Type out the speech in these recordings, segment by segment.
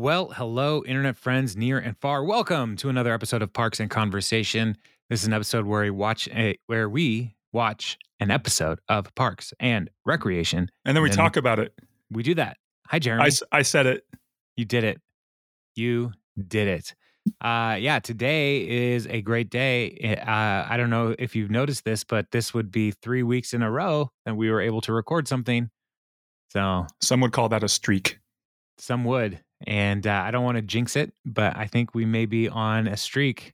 Well, hello, internet friends near and far. Welcome to another episode of Parks and Conversation. This is an episode where we watch an episode of Parks and Recreation. And then we talk about it. We do that. Hi, Jeremy. I said it. You did it. You did it. Today is a great day. I don't know if you've noticed this, but this would be 3 weeks in a row that we were able to record something. So some would call that a streak. Some would. And I don't want to jinx it, but I think we may be on a streak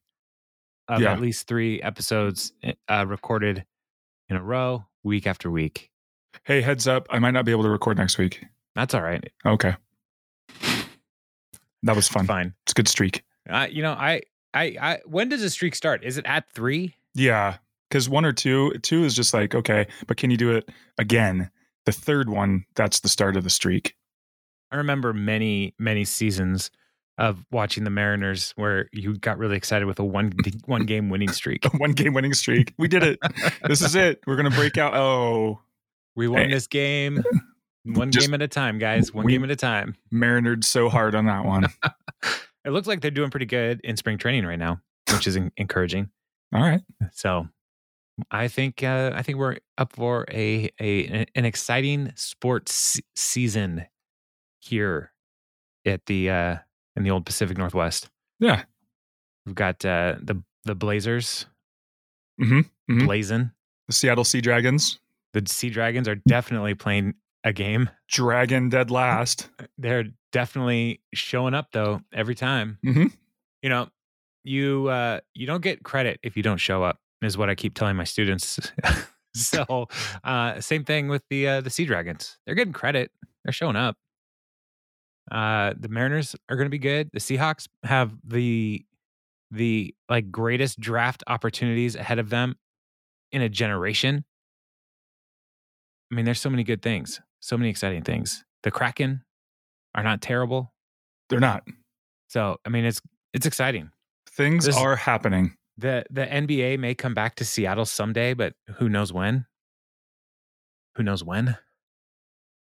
of at least three episodes recorded in a row, week after week. Hey, heads up. I might not be able to record next week. That's all right. Okay. That was fun. Fine. It's a good streak. I when does a streak start? Is it at 3? Yeah. Because 1 or 2 is just like, okay, but can you do it again? The third one, that's the start of the streak. I remember many, many seasons of watching the Mariners where you got really excited with a one game winning streak. One game winning streak. We did it. This is it. We're going to break out. Oh, we won this game. One game at a time, guys. One game at a time. Marinered so hard on that one. It looks like they're doing pretty good in spring training right now, which is encouraging. All right. So I think we're up for an exciting sports season here at the in the old Pacific Northwest. Yeah. We've got the Blazers. Mm-hmm. Blazin'. The Seattle Sea Dragons. The Sea Dragons are definitely playing a game. Dragon dead last. They're definitely showing up though every time. Mm-hmm. You know, you don't get credit if you don't show up, is what I keep telling my students. So same thing with the Sea Dragons. They're getting credit. They're showing up. The Mariners are going to be good. The Seahawks have the greatest draft opportunities ahead of them in a generation. I mean, there's so many good things, so many exciting things. The Kraken are not terrible. They're not. So, I mean, it's exciting. Things are happening. The NBA may come back to Seattle someday, but who knows when? Who knows when?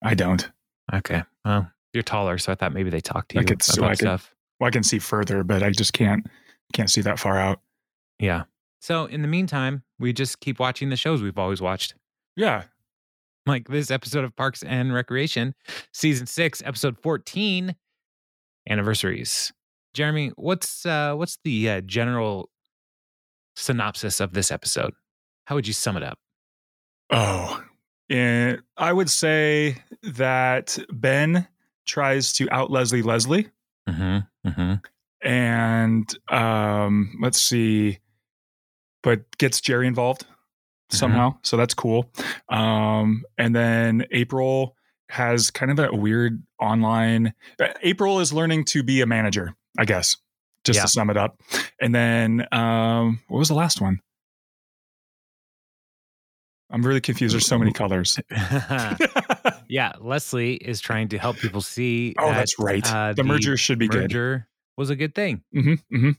I don't. Okay. Well, you're taller, so I thought maybe they talked to you about stuff. Well, I can see further, but I just can't see that far out. Yeah. So in the meantime, we just keep watching the shows we've always watched. Yeah. Like this episode of Parks and Recreation, season 6, episode 14, Anniversaries. Jeremy, what's the general synopsis of this episode? How would you sum it up? Oh, and I would say that Ben tries to out Leslie. Mm-hmm, mm-hmm. And let's see, but gets Jerry involved somehow. Mm-hmm. So that's cool. And then April has kind of that weird online. April is learning to be a manager, I guess, just to sum it up. And then what was the last one? I'm really confused. There's so many colors. Yeah, Leslie is trying to help people see. Oh, that's right. The merger should be good. The merger was a good thing. Mm-hmm, mm-hmm.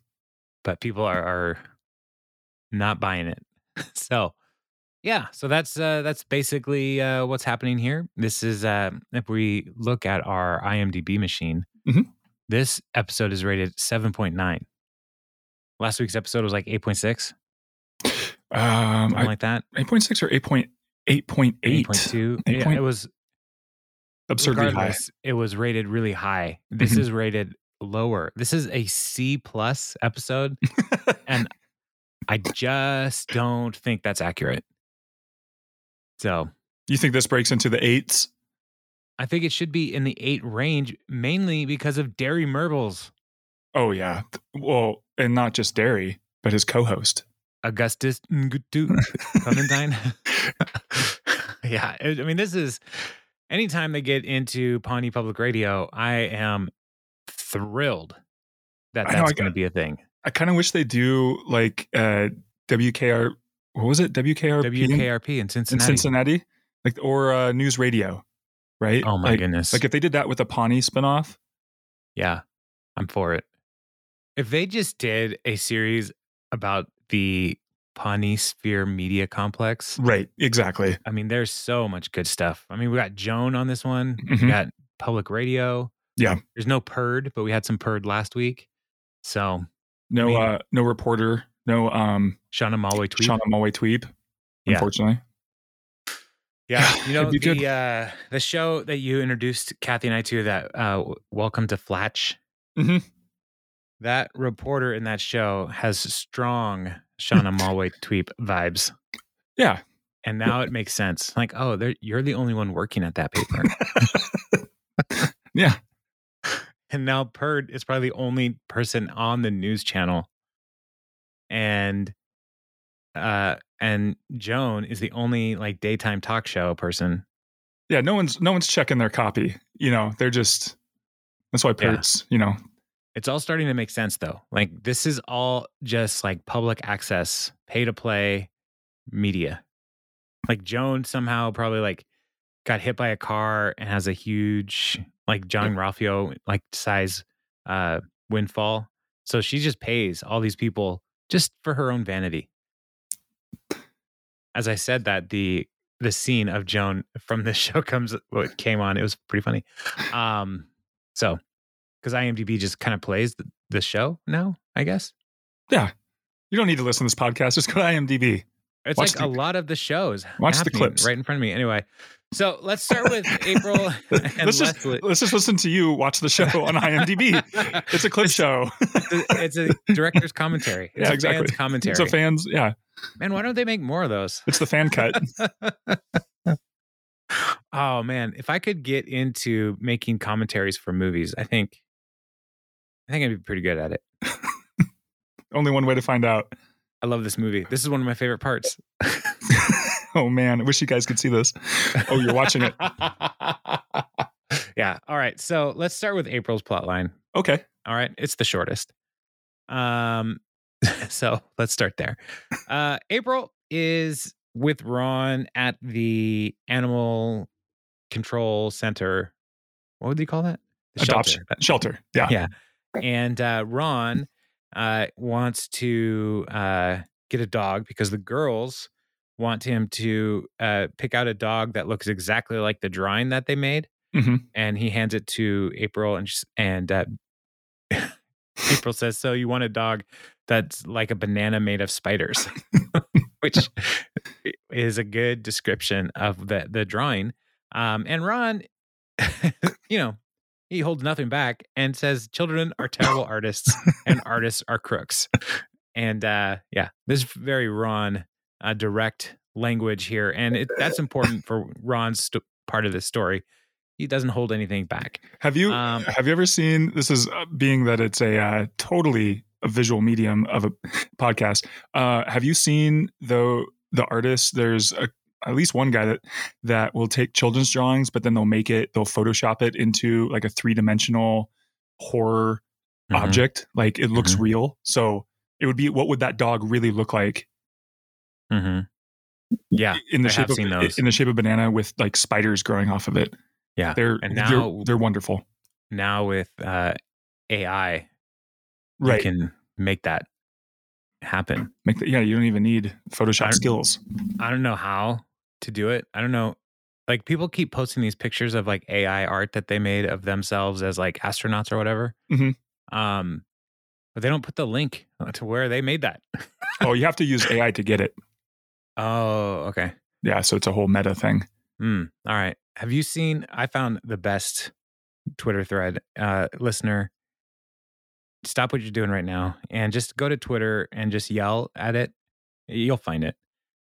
But people are not buying it. So, yeah. So that's basically what's happening here. This is, if we look at our IMDb machine, mm-hmm. This episode is rated 7.9. Last week's episode was like 8.6. Something like that. 8.6 or 8.8? 8.2. Yeah, it was absurdly high. It was rated really high. This is rated lower. This is a C+ episode. And I just don't think that's accurate. So you think this breaks into the 8s? I think it should be in the 8 range, mainly because of Derry Murbles. Oh, yeah. Well, and not just Derry, but his co-host. Augustus Ngutu Clementine. Yeah. I mean, this is anytime they get into Pawnee Public Radio, I am thrilled that's going to be a thing. I kind of wish they do like WKR. What was it? WKRP in Cincinnati. Like, or news radio, right? Oh, my goodness. Like if they did that with a Pawnee spinoff. Yeah, I'm for it. If they just did a series about the Pawnee Sphere Media Complex. Right, exactly. I mean, there's so much good stuff. I mean, we got Joan on this one. Mm-hmm. We got public radio. Yeah. There's no Perd, but we had some Perd last week. So no, no reporter, no Shauna Malwae-Tweep, unfortunately. Yeah. You know, the show that you introduced Kathy and I to, that Welcome to Flatch. Mm-hmm. That reporter in that show has strong Shauna Malwae-Tweep vibes. Yeah. And now it makes sense. Like, oh, you're the only one working at that paper. Yeah. And now Pert is probably the only person on the news channel. And Joan is the only like daytime talk show person. Yeah, no one's checking their copy. You know, they're just, that's why Pert's, you know. It's all starting to make sense though. Like this is all just like public access, pay to play media. Like Joan somehow probably like got hit by a car and has a huge like John Ralphio like size windfall. So she just pays all these people just for her own vanity. As I said that, the scene of Joan from this show came on. It was pretty funny. So because IMDb just kind of plays the show now, I guess. Yeah, you don't need to listen to this podcast. Just go to IMDb. It's watch like a lot of the shows. Watch the clips right in front of me. Anyway, so let's start with April and Leslie. Let's just listen to you watch the show on IMDb. It's a clip show. It's a director's commentary. It's exactly. Fan's commentary. It's a fan's. Yeah. Man, why don't they make more of those? It's the fan cut. Oh man, if I could get into making commentaries for movies, I think I'd be pretty good at it. Only one way to find out. I love this movie. This is one of my favorite parts. Oh man, I wish you guys could see this. Oh, you're watching it. Yeah. All right. So let's start with April's plotline. Okay. All right. It's the shortest. So let's start there. April is with Ron at the animal control center. What would you call that? The adoption shelter. Yeah. And Ron wants to get a dog because the girls want him to pick out a dog that looks exactly like the drawing that they made. Mm-hmm. And he hands it to April and April says, so you want a dog that's like a banana made of spiders, which is a good description of the drawing. And Ron, you know, he holds nothing back and says children are terrible artists and artists are crooks. And this is very Ron direct language here. And that's important for Ron's part of this story. He doesn't hold anything back. Have you ever seen, this is being that it's a totally a visual medium of a podcast. Have you seen though the artists? There's at least one guy that will take children's drawings, but then they'll Photoshop it into like a 3-dimensional horror object. Like it looks real. So it would be, what would that dog really look like? Mm-hmm. Yeah. In the shape of banana with like spiders growing off of it. Yeah. They're wonderful. Now with AI, right, you can make that happen. You don't even need Photoshop skills. I don't know how to do it. I don't know. Like people keep posting these pictures of like AI art that they made of themselves as like astronauts or whatever. Mm-hmm. But they don't put the link to where they made that. Oh, you have to use AI to get it. Oh, okay. Yeah. So it's a whole meta thing. All right. Have you seen, I found the best Twitter thread, listener. Stop what you're doing right now and just go to Twitter and just yell at it. You'll find it.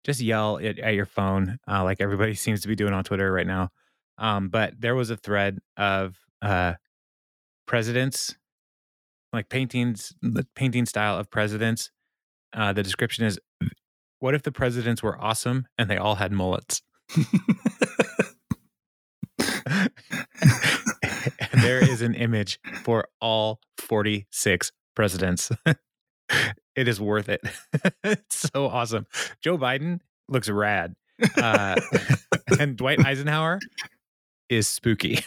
Just yell at your phone, like everybody seems to be doing on Twitter right now. But there was a thread of presidents, like paintings, the painting style of presidents. The description is, what if the presidents were awesome and they all had mullets? And there is an image for all 46 presidents. It is worth it. It's so awesome. Joe Biden looks rad. And Dwight Eisenhower is spooky.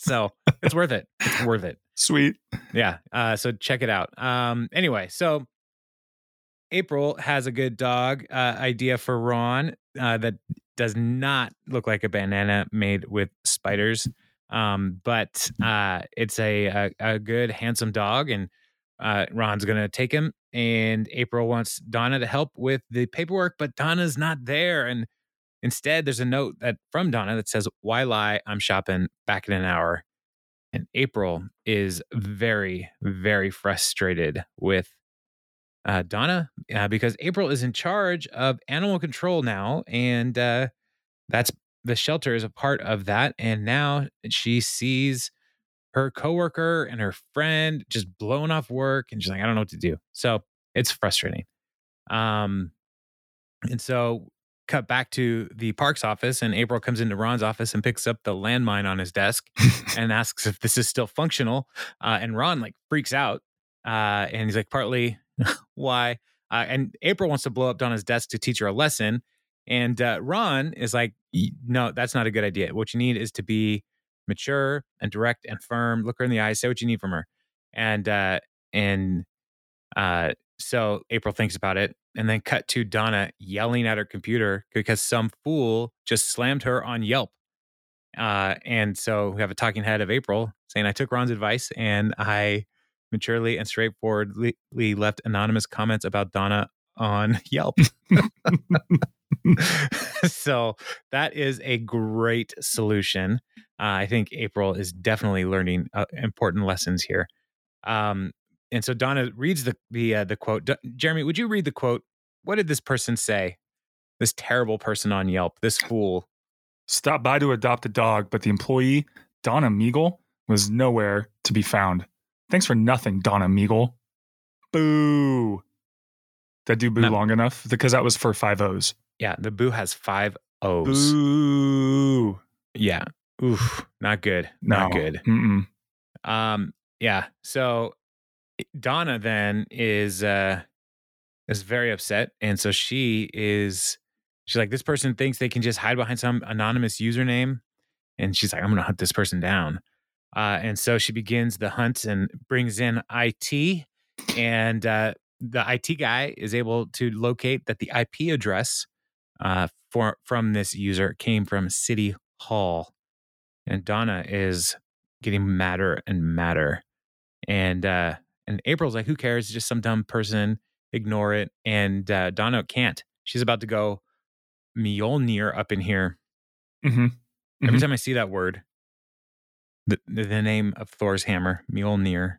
So it's worth it. It's worth it. Sweet. Yeah. So check it out. Anyway, so April has a good dog idea for Ron that does not look like a banana made with spiders. But it's a good, handsome dog, and Ron's going to take him. And April wants Donna to help with the paperwork, but Donna's not there. And instead, there's a note from Donna that says, "Why lie? I'm shopping. Back in an hour." And April is very, very frustrated with Donna because April is in charge of animal control now. And that's the shelter is a part of that. And now she sees her coworker and her friend just blown off work. And she's like, I don't know what to do. So it's frustrating. And so cut back to the parks office, and April comes into Ron's office and picks up the landmine on his desk and asks if this is still functional. And Ron freaks out. And he's like, partly why? And April wants to blow up Donna's desk to teach her a lesson. And Ron is like, no, that's not a good idea. What you need is to be mature and direct and firm. Look her in the eyes. Say what you need from her. And so April thinks about it, and then cut to Donna yelling at her computer because some fool just slammed her on Yelp. And so we have a talking head of April saying, I took Ron's advice and I maturely and straightforwardly left anonymous comments about Donna on Yelp. So that is a great solution. I think April is definitely learning important lessons here. And so Donna reads the quote. Jeremy, would you read the quote? What did this person say? This terrible person on Yelp, this fool. Stopped by to adopt a dog, but the employee, Donna Meagle, was nowhere to be found. Thanks for nothing, Donna Meagle. Boo. Did I do boo long enough? Because that was for 5 O's. Yeah, the boo has 5 O's. Boo. Yeah. Oof. Not good. No. Not good. Mm-mm. Yeah. So Donna then is very upset, and so she's like, this person thinks they can just hide behind some anonymous username, and she's like, I'm gonna hunt this person down, and so she begins the hunt and brings in IT, and the IT guy is able to locate that the IP address from this user came from City Hall, and Donna is getting madder and madder, and April's like, who cares? It's just some dumb person. Ignore it. And Donna can't. She's about to go Mjolnir up in here. Mm-hmm. Mm-hmm. Every time I see that word, the name of Thor's hammer, Mjolnir,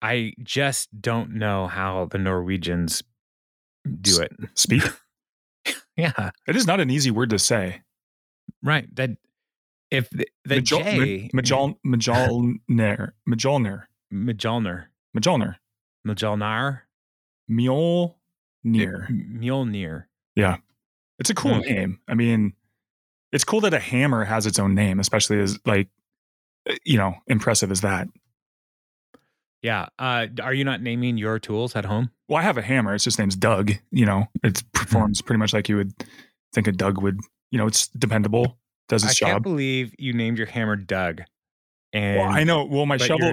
I just don't know how the Norwegians do it. Speak. Yeah. It is not an easy word to say. Right. That if the J. Mjolnir. Mjolnir. Yeah. It's a cool name. I mean, it's cool that a hammer has its own name, especially as impressive as that. Yeah. Are you not naming your tools at home? Well, I have a hammer. Its just name's Doug. It performs pretty much like you would think a Doug would. It's dependable. Does its job. I can't believe you named your hammer Doug. And, I know. Well, my shovel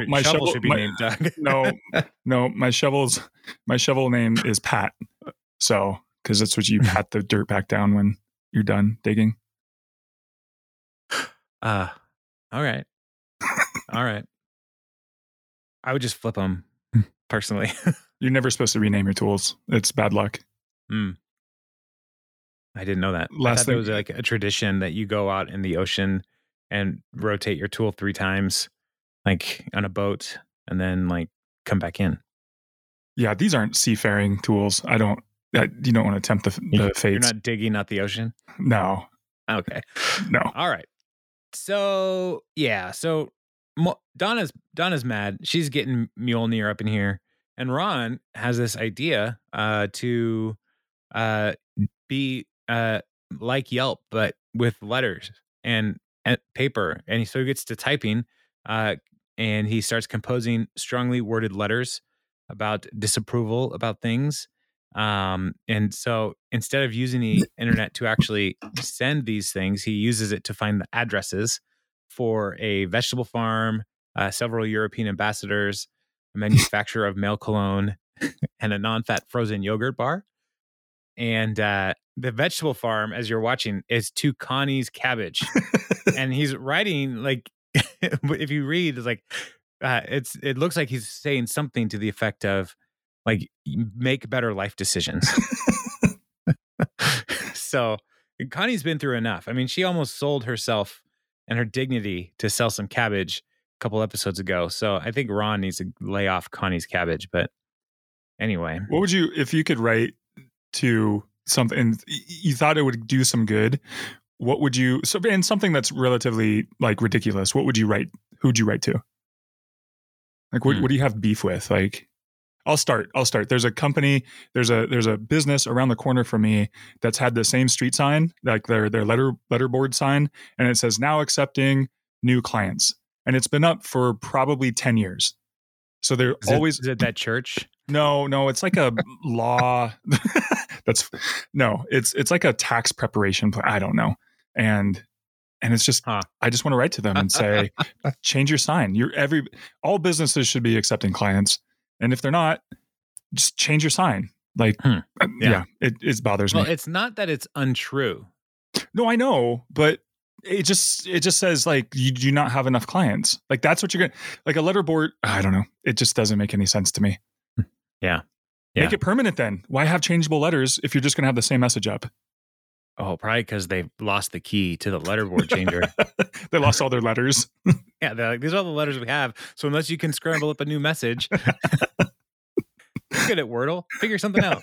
should be named Doug. no, my shovel name is Pat. So, because that's what you pat the dirt back down when you're done digging. All right. I would just flip them personally. You're never supposed to rename your tools. It's bad luck. I didn't know that. I thought there was a tradition that you go out in the ocean and rotate your tool 3 times, on a boat, and then come back in. Yeah, these aren't seafaring tools. You don't want to tempt the fates. You're not digging out the ocean? No. Okay. No. All right. So, yeah. So Donna's mad. She's getting Mjolnir up in here. And Ron has this idea to be like Yelp, but with letters and paper, and so he gets to typing, and he starts composing strongly worded letters about disapproval about things. And so instead of using the internet to actually send these things, he uses it to find the addresses for a vegetable farm, several European ambassadors, a manufacturer of male cologne, and a non-fat frozen yogurt bar. And the vegetable farm, as you're watching, is to Connie's cabbage. And he's writing, like, if you read, it's like, it looks like he's saying something to the effect of, like, make better life decisions. So Connie's been through enough. I mean, she almost sold herself and her dignity to sell some cabbage a couple episodes ago. So I think Ron needs to lay off Connie's cabbage. But anyway, what would you, if you could write to something you thought it would do some good, what would you, so, and something that's relatively like ridiculous, what would you write? Who'd you write to? Like, what do you have beef with? Like, I'll start. There's a company, there's a business around the corner from me that's had the same street sign, like their letterboard sign. And it says, now accepting new clients. And it's been up for probably 10 years. So they're always... Is it that church? No. It's like a law. It's like a tax preparation plan. I don't know. And it's just, I just want to write to them and say, change your sign. All businesses should be accepting clients. And if they're not, just change your sign. Like, it bothers me. Well, it's not that it's untrue. No, I know, but it just says, like, you do not have enough clients. Like, that's what you're going to, like a letterboard. I don't know. It just doesn't make any sense to me. Yeah. Make it permanent then. Why have changeable letters if you're just going to have the same message up? Oh, probably because they've lost the key to the letterboard changer. They lost all their letters. Yeah, they're like, these are all the letters we have. So unless you can scramble up a new message, you're good at Wordle. Figure something out.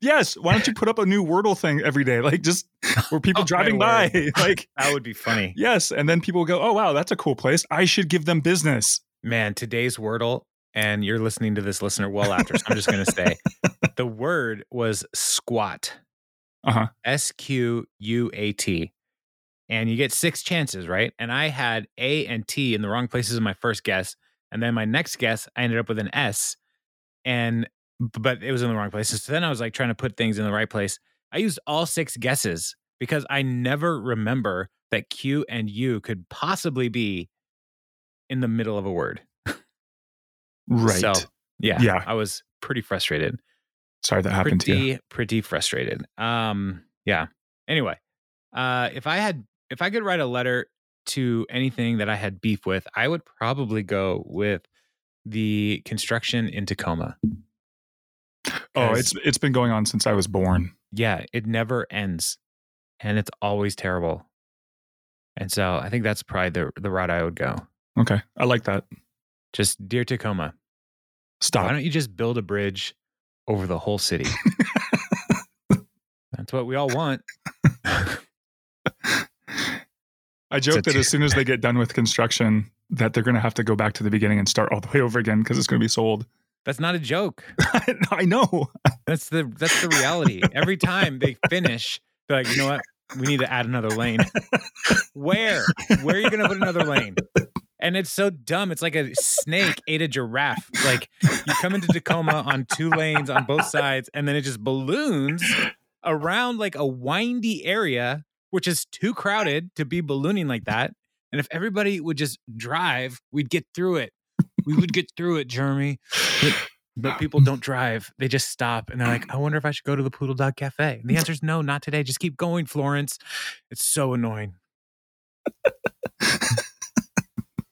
Yes. Why don't you put up a new Wordle thing every day? Like, just where people driving by. Like, that would be funny. Yes. And then people go, oh, wow, that's a cool place. I should give them business. Man, today's Wordle. And you're listening to this listener well after. So I'm just going to say the word was squat. SQUAT. And you get 6 chances, right? And I had A and T in the wrong places in my first guess. And then my next guess, I ended up with an S. But it was in the wrong places. So then I was like trying to put things in the right place. I used all 6 guesses because I never remember that Q and U could possibly be in the middle of a word. Right. So, yeah, I was pretty frustrated. Sorry that happened to you. Pretty frustrated. Yeah. Anyway, if I could write a letter to anything that I had beef with, I would probably go with the construction in Tacoma. Oh, it's been going on since I was born. Yeah, it never ends, and it's always terrible. And so I think that's probably the route I would go. Okay, I like that. Just, dear Tacoma, stop. Why don't you just build a bridge over the whole city? That's what we all want. I joke that as soon as they get done with construction, that they're going to have to go back to the beginning and start all the way over again because it's going to be sold. That's not a joke. I know. That's the reality. Every time they finish, they're like, you know what? We need to add another lane. Where are you going to put another lane? And it's so dumb. It's like a snake ate a giraffe. Like, you come into Tacoma on 2 lanes on both sides, and then it just balloons around like a windy area, which is too crowded to be ballooning like that. And if everybody would just drive, we'd get through it. We would get through it, Jeremy. But people don't drive. They just stop. And they're like, I wonder if I should go to the Poodle Dog Cafe. And the answer is no, not today. Just keep going, Florence. It's so annoying.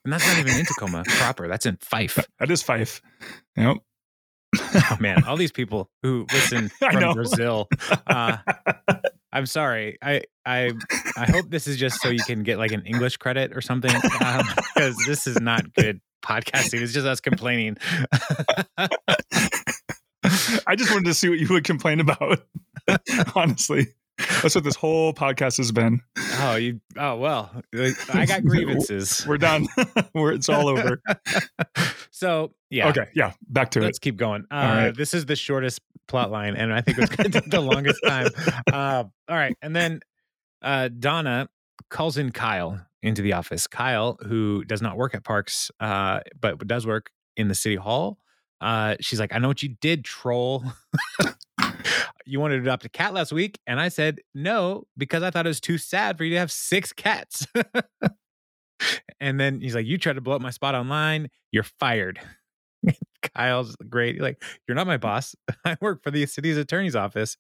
And that's not even in Tacoma proper. That's in Fife. That is Fife. Yep. Oh, man. All these people who listen from Brazil. I'm sorry. I hope this is just so you can get like an English credit or something. Because this is not good podcasting. It's just us complaining. I just wanted to see what you would complain about. Honestly. That's what this whole podcast has been. Well, I got grievances. We're done. It's all over. So, yeah. Okay, yeah, back to it. Let's keep going. Right. This is the shortest plot line, and I think it's going to take the longest time. All right, and then Donna calls in Kyle into the office. Kyle, who does not work at Parks, but does work in the city hall. She's like, I know what you did, troll. You wanted to adopt a cat last week, and I said no because I thought it was too sad for you to have 6 cats. And then he's like, you tried to blow up my spot online. You're fired. Kyle's great. Like, you're not my boss. I work for the city's attorney's office.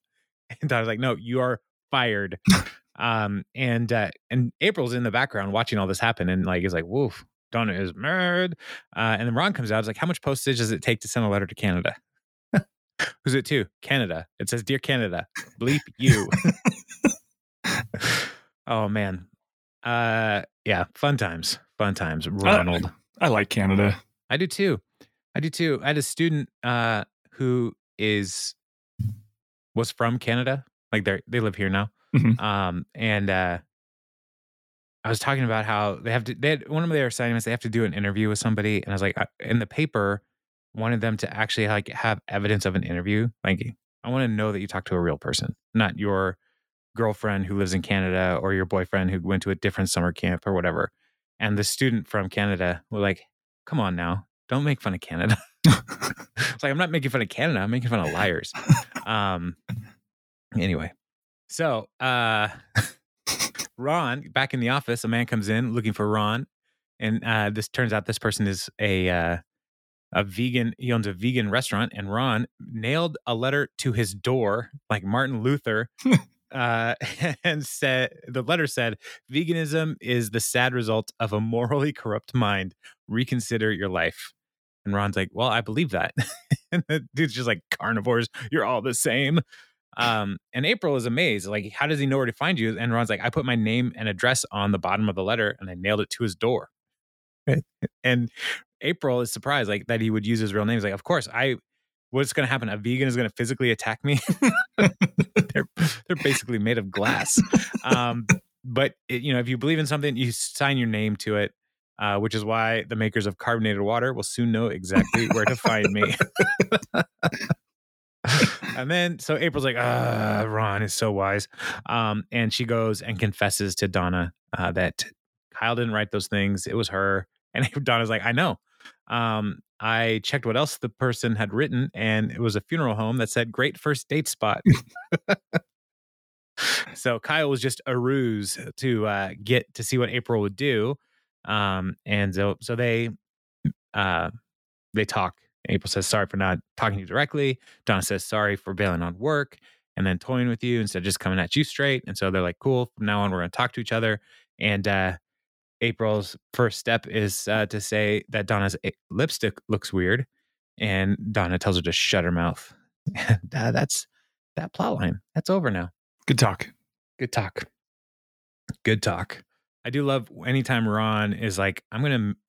And I was like, no, you are fired. And April's in the background watching all this happen. And like, is like, woof, Donna is mad. And then Ron comes out. It's like, how much postage does it take to send a letter to Canada? Who's it to? Canada. It says, Dear Canada, bleep you. Oh, man. Yeah. Fun times. Fun times. Ronald. I like Canada. I do too. I had a student who was from Canada. Like they live here now. Mm-hmm. And I was talking about how they had one of their assignments, they have to do an interview with somebody. And I was like, in the paper, wanted them to actually like have evidence of an interview. Like, I want to know that you talked to a real person, not your girlfriend who lives in Canada or your boyfriend who went to a different summer camp or whatever. And the student from Canada was like, come on now. Don't make fun of Canada. It's like, I'm not making fun of Canada. I'm making fun of liars. Anyway, so Ron, back in the office, a man comes in looking for Ron. And this turns out this person is a vegan. He owns a vegan restaurant. And Ron nailed a letter to his door like Martin Luther. And said, the letter said, veganism is the sad result of a morally corrupt mind. Reconsider your life. And Ron's like, well, I believe that. And the dude's just like, carnivores, you're all the same. And April is amazed. Like, how does he know where to find you? And Ron's like, I put my name and address on the bottom of the letter and I nailed it to his door. And April is surprised like that he would use his real name. He's like, of course, what's going to happen? A vegan is going to physically attack me. They're basically made of glass. But it, you know, if you believe in something, you sign your name to it, which is why the makers of carbonated water will soon know exactly where to find me. And then, so April's like, Ron is so wise. And she goes and confesses to Donna that Kyle didn't write those things. It was her. And Donna's like, I know. I checked what else the person had written, and it was a funeral home that said great first date spot. So Kyle was just a ruse to get to see what April would do. And so they talk. April says, sorry for not talking to you directly. Donna says, sorry for bailing on work and then toying with you instead of just coming at you straight. And so they're like, cool, from now on, we're going to talk to each other. And, April's first step is to say that Donna's lipstick looks weird, and Donna tells her to shut her mouth. And, that's that plot line. That's over now. Good talk. I do love anytime Ron is like, I'm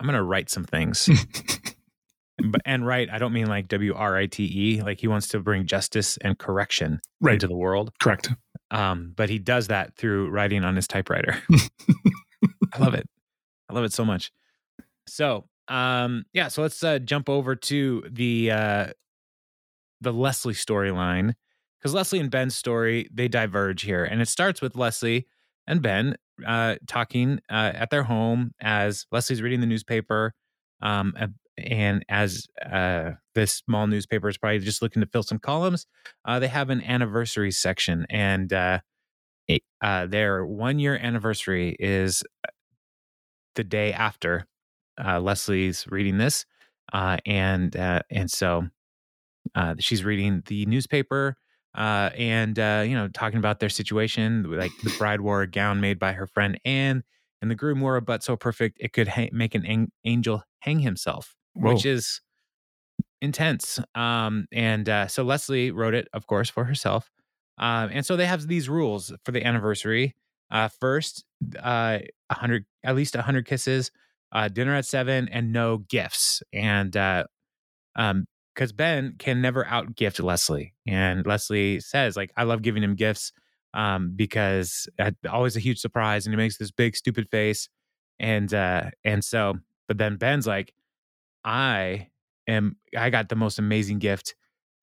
gonna write some things. And write, I don't mean like W-R-I-T-E. Like, he wants to bring justice and correction into the world. Correct. But he does that through writing on his typewriter. I love it so much. So, so let's jump over to the Leslie storyline, because Leslie and Ben's story, they diverge here. And it starts with Leslie and Ben talking at their home as Leslie's reading the newspaper. And as this small newspaper is probably just looking to fill some columns, they have an anniversary section. And their 1 year anniversary is the day after Leslie's reading this, and so she's reading the newspaper, and you know, talking about their situation. Like, the bride wore a gown made by her friend Anne, and the groom wore a butt so perfect it could make an angel hang himself. Whoa. Which is intense. So Leslie wrote it, of course, for herself. And so they have these rules for the anniversary. First, 100, at least 100 kisses, dinner at 7, and no gifts. And because Ben can never outgift Leslie. And Leslie says, like, I love giving him gifts because it's always a huge surprise, and he makes this big, stupid face. And so, but then Ben's like, I got the most amazing gift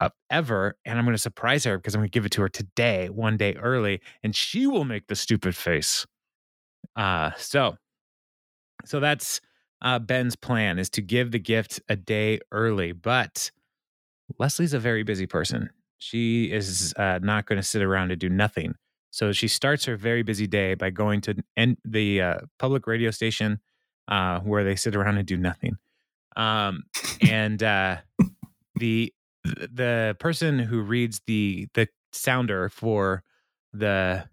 up ever, and I'm going to surprise her because I'm going to give it to her today, one day early, and she will make the stupid face. So that's Ben's plan, is to give the gift a day early. But Leslie's a very busy person. She is not going to sit around and do nothing. So she starts her very busy day by going to the public radio station where they sit around and do nothing. the person who reads the sounder for the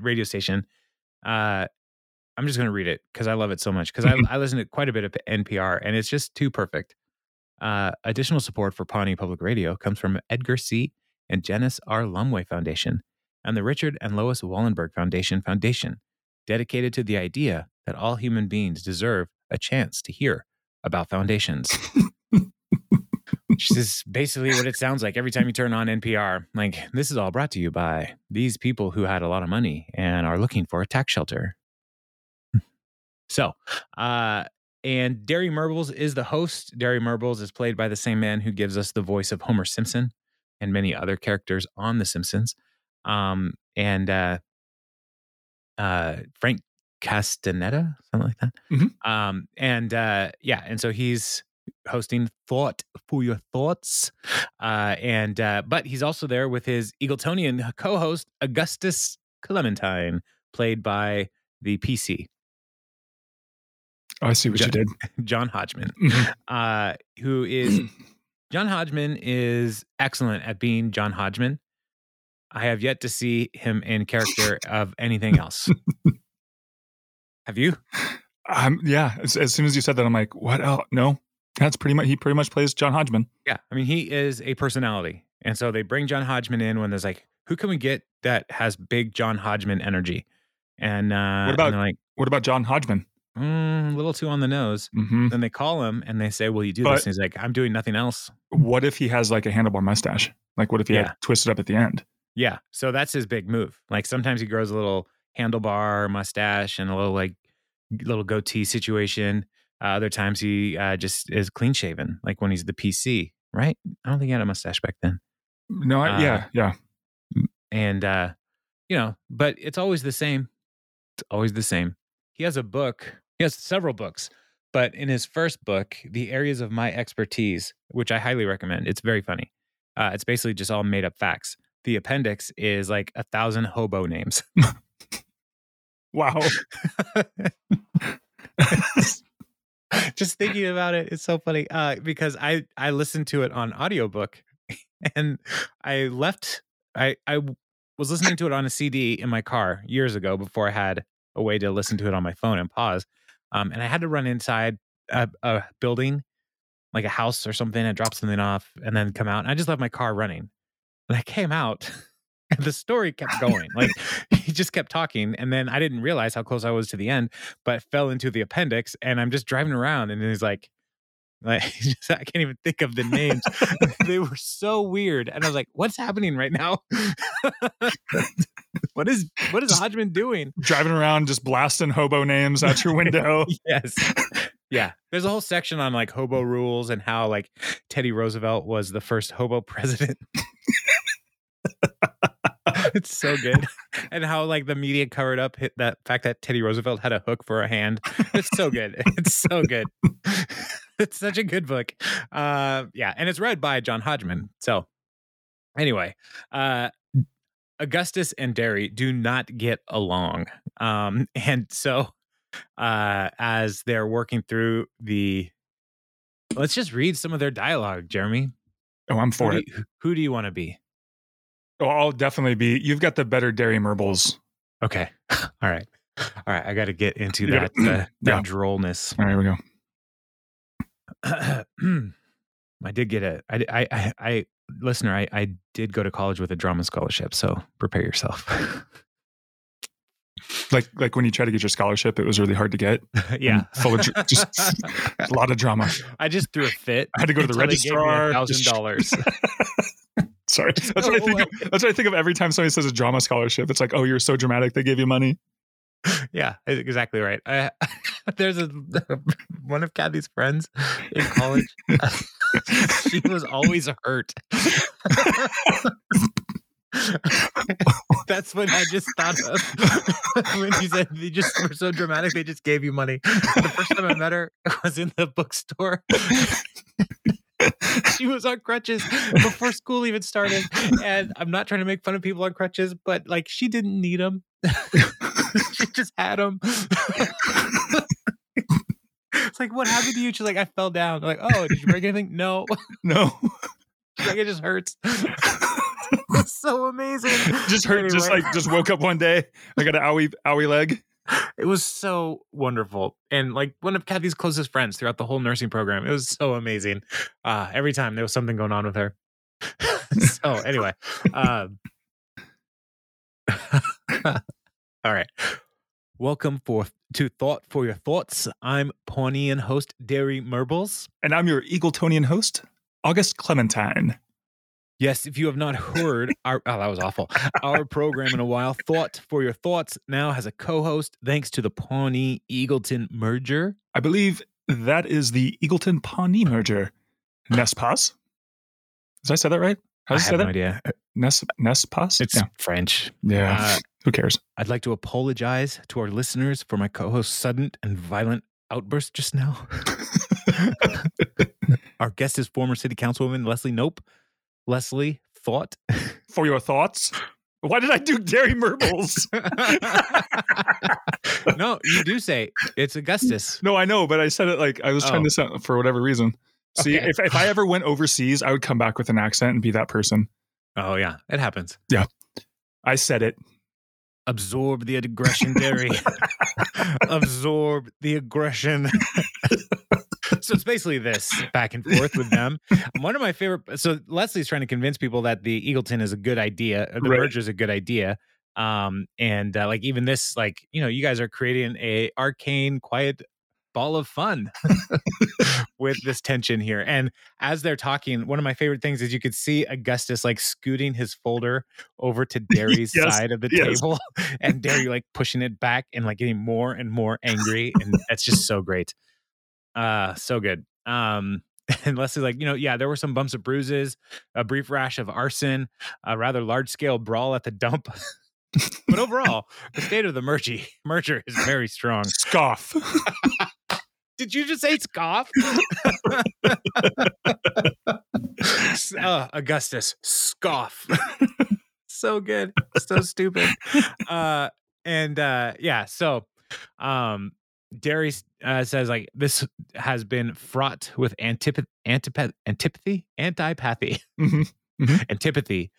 radio station, I'm just going to read it because I love it so much, because I listen to quite a bit of NPR and it's just too perfect. Additional support for Pawnee Public Radio comes from Edgar C. and Janice R. Lumway Foundation and the Richard and Lois Wallenberg Foundation, dedicated to the idea that all human beings deserve a chance to hear about foundations. Which is basically what it sounds like every time you turn on NPR. Like, this is all brought to you by these people who had a lot of money and are looking for a tax shelter. So, and Derry Murbles is the host. Derry Murbles is played by the same man who gives us the voice of Homer Simpson and many other characters on The Simpsons. Frank Castaneda, something like that. Mm-hmm. And so he's hosting Thought for Your Thoughts. But he's also there with his Eagletonian co-host, Augustus Clementine, played by the PC. I see what you did. John Hodgman, John Hodgman is excellent at being John Hodgman. I have yet to see him in character of anything else. Have you? Yeah. As soon as you said that, I'm like, what else? No. That's he pretty much plays John Hodgman. Yeah. I mean, he is a personality. And so they bring John Hodgman in when there's like, who can we get that has big John Hodgman energy? And what about John Hodgman? A little too on the nose. Mm-hmm. Then they call him and they say, will you do this? And he's like, I'm doing nothing else. What if he has like a handlebar mustache? Like, what if he had twisted up at the end? Yeah. So that's his big move. Like, sometimes he grows a little handlebar mustache and a little like little goatee situation. Other times he just is clean shaven, like when he's the PC, right? I don't think he had a mustache back then. No, yeah. And, but it's always the same. It's always the same. He has a book. He has several books, but in his first book, The Areas of My Expertise, which I highly recommend, it's very funny. It's basically just all made up facts. The appendix is like 1,000 hobo names. Wow. Just thinking about it, it's so funny because I listened to it on audiobook and I was listening to it on a CD in my car years ago before I had a way to listen to it on my phone and pause. And I had to run inside a building, like a house or something, and drop something off and then come out. And I just left my car running. And I came out and the story kept going. Like, he just kept talking. And then I didn't realize how close I was to the end, but fell into the appendix. And I'm just driving around and he's like I can't even think of the names. They were so weird. And I was like, what's happening right now? What is Hodgman doing? Driving around, just blasting hobo names out your window. Yes. Yeah. There's a whole section on like hobo rules and how like Teddy Roosevelt was the first hobo president. It's so good. And how like the media covered up that fact that Teddy Roosevelt had a hook for a hand. It's so good. It's so good. It's such a good book. And it's read by John Hodgman. So anyway, Augustus and Derry do not get along. And so as they're working through let's just read some of their dialogue, Jeremy. Oh, I'm for it. Who do you want to be? Oh, I'll definitely be. You've got the better Derry Murbles. Okay. All right. I got to get into that, that drollness. All right, here we go. I did get it. Listener, I did go to college with a drama scholarship, so prepare yourself. Like when you try to get your scholarship, it was really hard to get. Yeah. Full of just a lot of drama. I just threw a fit. I had to go to the registrar. $1,000. Sorry. That's what I think of. That's what I think of every time somebody says a drama scholarship. It's like, oh, you're so dramatic. They gave you money. Yeah, exactly right. There's one of Kathy's friends in college. She was always hurt. That's what I just thought of when you said they just were so dramatic. They just gave you money. The first time I met her was in the bookstore. She was on crutches before school even started, and I'm not trying to make fun of people on crutches, but like, she didn't need them. She just had them. It's like, what happened to you? She's like, I fell down. I'm like, oh, did you break anything? No. She's like, it just hurts. It's so amazing. Just hurt. Anyway. Just woke up one day. I got an owie leg. It was so wonderful. And like one of Kathy's closest friends throughout the whole nursing program. It was so amazing. Every time there was something going on with her. So anyway. All right. Welcome to Thought for Your Thoughts. I'm Pawneean host Derry Murbles. And I'm your Eagletonian host, Augustus Clementine. Yes, if you have not heard our program in a while, Thought for Your Thoughts now has a co-host thanks to the Pawnee-Eagleton merger. I believe that is the Eagleton-Pawnee merger. Nespas? Did I say that right? How did I say that? I have no idea. Nespas? It's French. Yeah. Who cares? I'd like to apologize to our listeners for my co-host's sudden and violent outburst just now. Our guest is former city councilwoman Leslie Knope. Leslie, thought for your thoughts. Why did I do Derry Murbles? No, you do say it's Augustus. No, I know, but I said it like I was trying to sound for whatever reason. See, okay. if I ever went overseas, I would come back with an accent and be that person. Oh yeah, it happens. Yeah, I said it. Absorb the aggression, Derry. Absorb the aggression. So it's basically this back and forth with them. One of my favorite. So Leslie's trying to convince people that the Eagleton is a good idea. The merger is a good idea. Like even this, like, you know, you guys are creating a arcane, quiet ball of fun with this tension here. And as they're talking, one of my favorite things is you could see Augustus like scooting his folder over to Derry's side of the table, and Derry like pushing it back and like getting more and more angry. And that's just so great. So good. And Leslie's like, you know, yeah, there were some bumps and bruises, a brief rash of arson, a rather large scale brawl at the dump. But overall, the state of the merger is very strong. Scoff. Did you just say scoff? Augustus, scoff. So good. So stupid. So Derry says, like, this has been fraught with antipathy. Mm-hmm. Mm-hmm. Antipathy.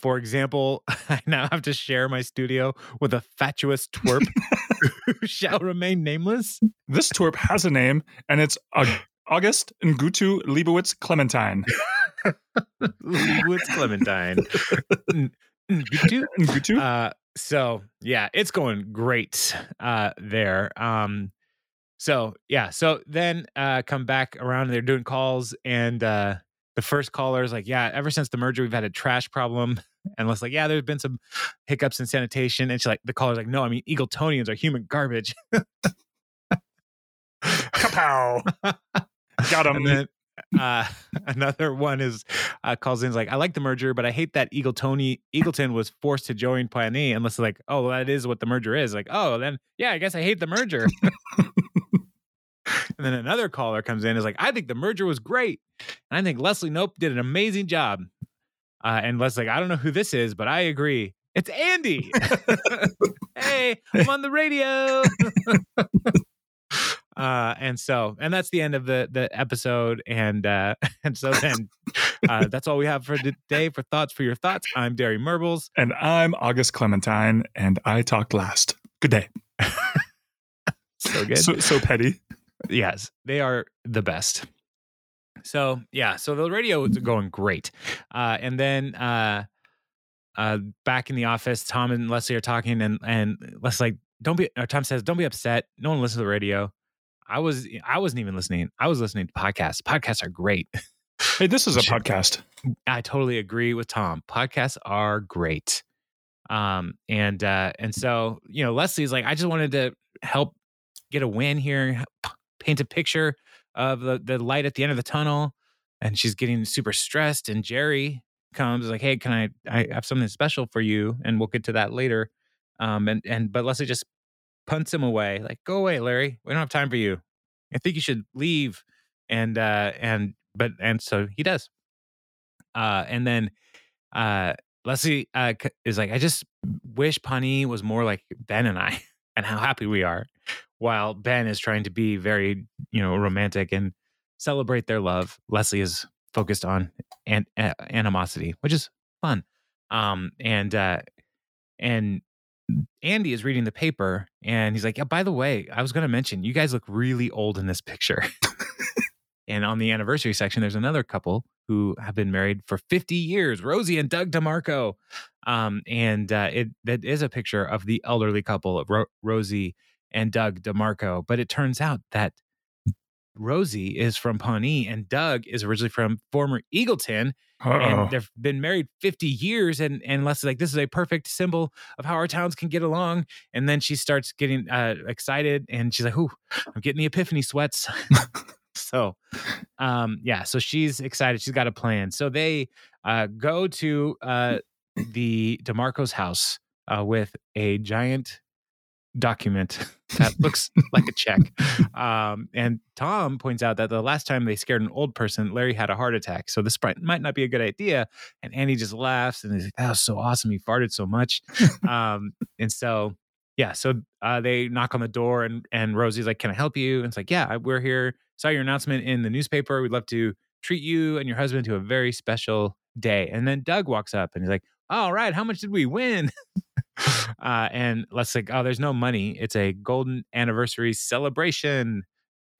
For example, I now have to share my studio with a fatuous twerp who shall remain nameless. This twerp has a name, and it's August Ngutu Leibowitz Clementine. Leibowitz Clementine. Ngutu? So yeah, it's going great there. So then come back around and they're doing calls, and the first caller is like, yeah, ever since the merger, we've had a trash problem. And Leslie's like, yeah, there's been some hiccups in sanitation. And she's like, the caller's like, no, I mean, Eagletonians are human garbage. Kapow. Got him. And then another one is calls in, is like, I like the merger, but I hate that Eagleton was forced to join Pawnee. And Leslie's like, oh, well, that is what the merger is. Like, oh, then yeah, I guess I hate the merger. And then another caller comes in, is like, I think the merger was great, and I think Leslie Knope did an amazing job. And Leslie's like, I don't know who this is, but I agree. It's Andy. Hey, I'm on the radio. And that's the end of the episode. And so then that's all we have for today for Thoughts for Your Thoughts. I'm Derry Murbles. And I'm August Clementine. And I talked last. Good day. So good. So petty. Yes, they are the best. So, yeah. So the radio is going great. And then back in the office, Tom and Leslie are talking, and Leslie's like, Tom says, don't be upset. No one listens to the radio. I wasn't even listening. I was listening to podcasts. Podcasts are great. Hey, this is a podcast. I totally agree with Tom. Podcasts are great. And so, you know, Leslie's like, I just wanted to help get a win here, paint a picture of the light at the end of the tunnel. And she's getting super stressed. And Jerry comes like, hey, can I have something special for you? And we'll get to that later. But Leslie just punts him away, like, go away, Larry. We don't have time for you. I think you should leave. And so he does. And then Leslie is like, I just wish Pawnee was more like Ben and I, and how happy we are. while Ben is trying to be very, romantic and celebrate their love, Leslie is focused on animosity, which is fun. And Andy is reading the paper and he's like, yeah, by the way, I was going to mention, you guys look really old in this picture. And on the anniversary section, there's another couple who have been married for 50 years, Rosie and Doug DeMarco. That is a picture of the elderly couple of Rosie and Doug DeMarco. But it turns out that Rosie is from Pawnee and Doug is originally from former Eagleton. Uh-oh. And they've been married 50 years. And Leslie's like, this is a perfect symbol of how our towns can get along. And then she starts getting excited and she's like, ooh, I'm getting the epiphany sweats. So, so she's excited. She's got a plan. So they go to the DeMarco's house with a giant document that looks like a check. And Tom points out that the last time they scared an old person, Larry had a heart attack. So this might not be a good idea. And Andy just laughs and he's like, that was so awesome. He farted so much. So they knock on the door and Rosie's like, can I help you? And it's like, yeah, we're here. Saw your announcement in the newspaper. We'd love to treat you and your husband to a very special day. And then Doug walks up and he's like, all right, how much did we win? And Leslie's like, oh, there's no money. It's a golden anniversary celebration.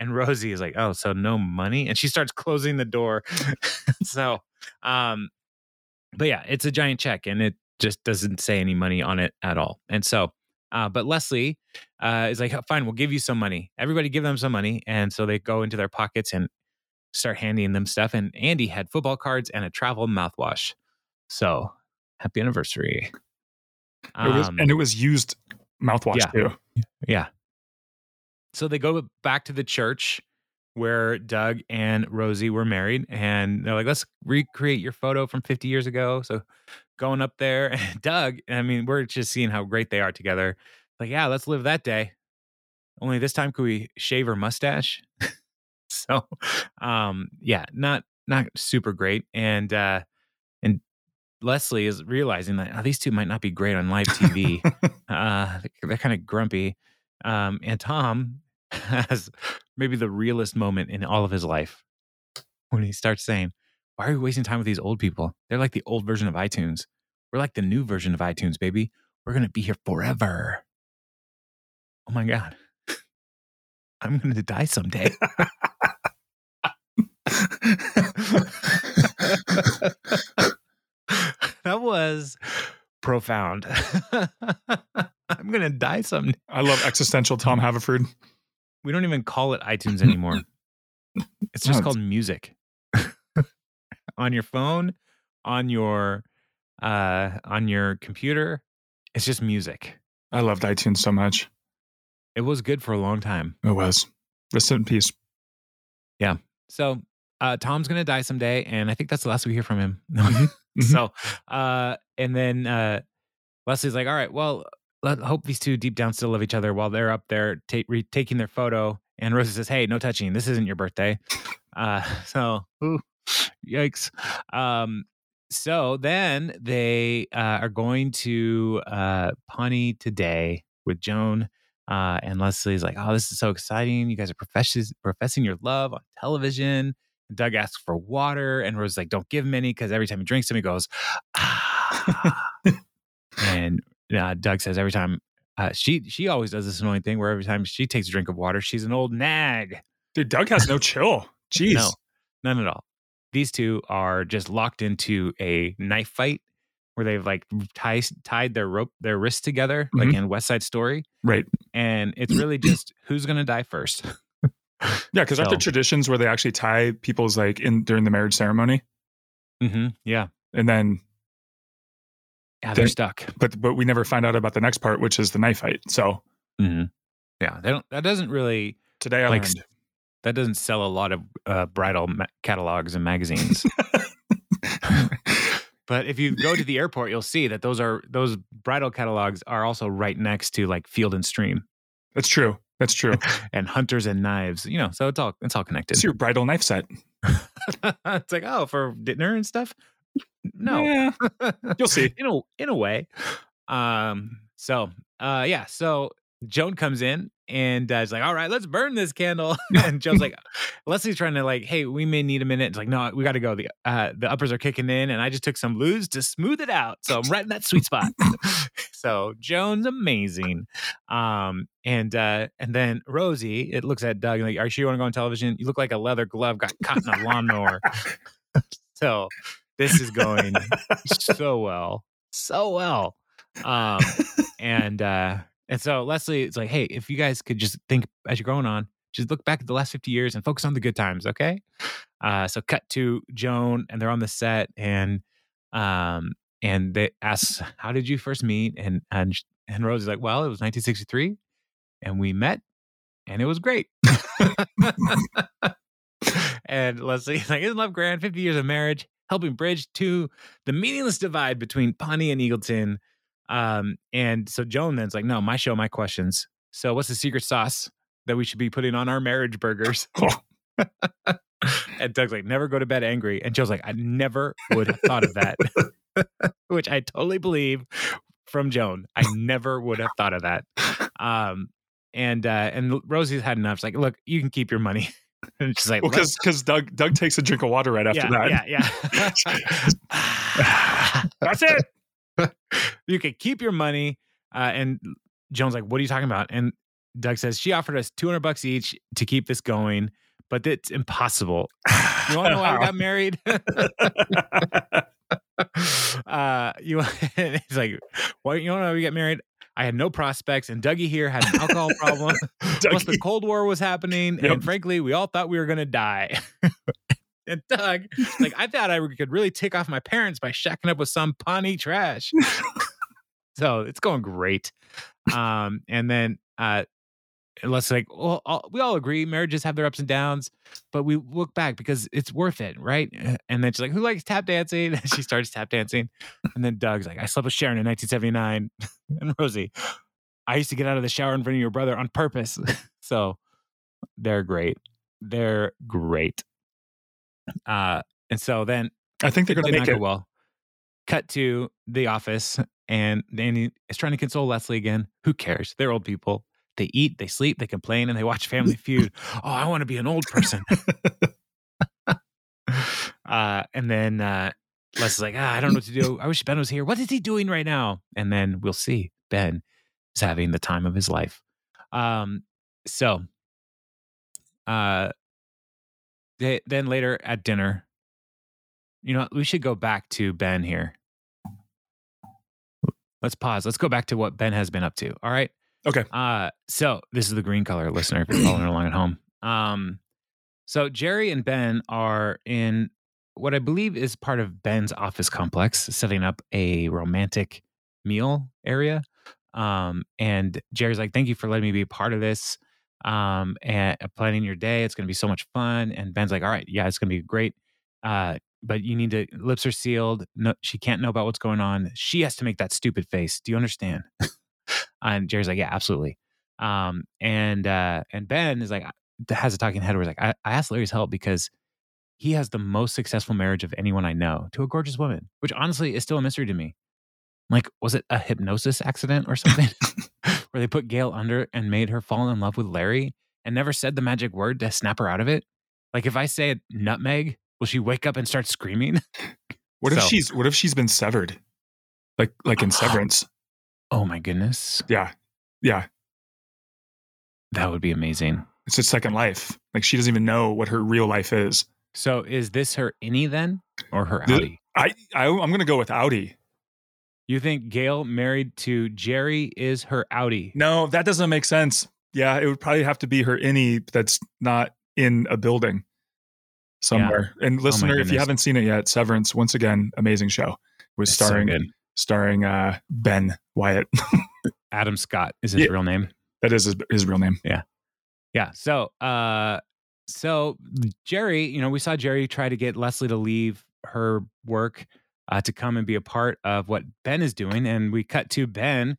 And Rosie is like, oh, so no money? And she starts closing the door. So it's a giant check and it just doesn't say any money on it at all. And so, but Leslie is like, fine, we'll give you some money. Everybody give them some money. And so they go into their pockets and start handing them stuff. And Andy had football cards and a travel mouthwash. So happy anniversary. It was used mouthwash too. Yeah. So they go back to the church where Doug and Rosie were married. And they're like, let's recreate your photo from 50 years ago. So going up there and Doug, we're just seeing how great they are together. Like, yeah, let's live that day. Only this time could we shave her mustache? Not super great. And Leslie is realizing that these two might not be great on live TV. They're kind of grumpy. And Tom has maybe the realest moment in all of his life when he starts saying, why are we wasting time with these old people? They're like the old version of iTunes. We're like the new version of iTunes, baby. We're going to be here forever. Oh my God. I'm going to die someday. That was profound. I'm going to die someday. I love existential Tom Haverford. We don't even call it iTunes anymore. It's just called music. On your phone, on your computer, it's just music. I loved iTunes so much. It was good for a long time. It was. Rest in peace. Yeah. So Tom's going to die someday, and I think that's the last we hear from him. Mm-hmm. So then Leslie's like, all right, well, let's hope these two deep down still love each other while they're up there retaking their photo. And Rosie says, hey, no touching. This isn't your birthday. Yikes. So then they are going to Pawnee today with Joan. And Leslie's like, oh, this is so exciting. You guys are professing your love on television. And Doug asks for water. And Rose's like, don't give him any because every time he drinks him, he goes, ah. And Doug says every time she always does this annoying thing where every time she takes a drink of water, she's an old nag. Dude, Doug has no chill. Jeez. No, none at all. These two are just locked into a knife fight where they've like tied their wrists together, like in West Side Story. Right. And it's really just who's going to die first. Yeah. Cause aren't there traditions where they actually tie people's like during the marriage ceremony? Mm-hmm, yeah. And then they're stuck, but we never find out about the next part, which is the knife fight. So yeah, that doesn't sell a lot of bridal catalogs and magazines. But if you go to the airport, you'll see that those bridal catalogs are also right next to like Field and Stream. That's true. And Hunters and Knives, so it's all connected. It's your bridal knife set. It's like, oh, for dinner and stuff? No. Yeah. You'll see. In a way. So Joan comes in And I was like, all right, let's burn this candle. And Joe's like, Leslie's trying to like, hey, we may need a minute. It's like, no, we got to go. The uppers are kicking in and I just took some blues to smooth it out. So I'm right in that sweet spot. So Joan's amazing. And then Rosie, it looks at Doug and like, are you sure you want to go on television? You look like a leather glove got caught in a lawnmower. So this is going so well. So well. And so Leslie is like, hey, if you guys could just think as you're growing on, just look back at the last 50 years and focus on the good times. Okay. So cut to Joan and they're on the set and they ask, how did you first meet? And Rose is like, well, it was 1963 and we met and it was great. And Leslie's like, isn't love grand? 50 years of marriage, helping bridge to the meaningless divide between Pawnee and Eagleton. And so Joan then's like, no, my show, my questions. So what's the secret sauce that we should be putting on our marriage burgers? And Doug's like, never go to bed angry. And Joe's like, I never would have thought of that, which I totally believe from Joan. I never would have thought of that. And Rosie's had enough. She's like, look, you can keep your money. And she's like, well, because Doug takes a drink of water right after that. Yeah. That's it. You can keep your money. And Joan's like, what are you talking about? And Doug says, she offered us $200 each to keep this going, but it's impossible. You want to know why we got married? He's like, well, you want to know why we got married? I had no prospects, and Dougie here had an alcohol problem. Plus, the Cold War was happening, and frankly, we all thought we were going to die. And Doug, like, I thought I could really tick off my parents by shacking up with some Pawnee trash. So it's going great. And then let's like, well, we all agree marriages have their ups and downs, but we look back because it's worth it, right? And then she's like, who likes tap dancing? And she starts tap dancing. And then Doug's like, I slept with Sharon in 1979. And Rosie, I used to get out of the shower in front of your brother on purpose. So they're great. They're great. And so then I think they're going to make it well. Cut to the office, and Andy is trying to console Leslie again. Who cares? They're old people. They eat, they sleep, they complain, and they watch Family Feud. Oh, I want to be an old person. And then Leslie's like, I don't know what to do. I wish Ben was here. What is he doing right now? And then we'll see. Ben is having the time of his life. Then later at dinner, you know, we should go back to Ben here. Let's pause. Let's go back to what Ben has been up to. All right. Okay. So this is the green color, listener, if you're following along at home. So Jerry and Ben are in what I believe is part of Ben's office complex, setting up a romantic meal area. And Jerry's like, thank you for letting me be a part of this. And planning your day, it's gonna be so much fun. And Ben's like, all right, yeah, it's gonna be great, but you need to, lips are sealed, no, she can't know about what's going on, she has to make that stupid face, do you understand? And Jerry's like, yeah, absolutely. And Ben is like, has a talking head where he's like, I asked Larry's help because he has the most successful marriage of anyone I know to a gorgeous woman, which honestly is still a mystery to me. Like, was it a hypnosis accident or something? Where they put Gail under and made her fall in love with Larry and never said the magic word to snap her out of it. Like, if I say nutmeg, will she wake up and start screaming? What if she's been severed? Like in Severance. Oh my goodness. Yeah. That would be amazing. It's a second life. Like, she doesn't even know what her real life is. So is this her innie then, or her outie? I'm going to go with outie. You think Gail married to Jerry is her outie? No, that doesn't make sense. Yeah, it would probably have to be her innie that's not in a building somewhere. Yeah. And listener, if you haven't seen it yet, Severance, once again, amazing show. It was starring Ben Wyatt. Adam Scott is his real name. That is his real name. Yeah. So Jerry, you know, we saw Jerry try to get Leslie to leave her work, to come and be a part of what Ben is doing. And we cut to Ben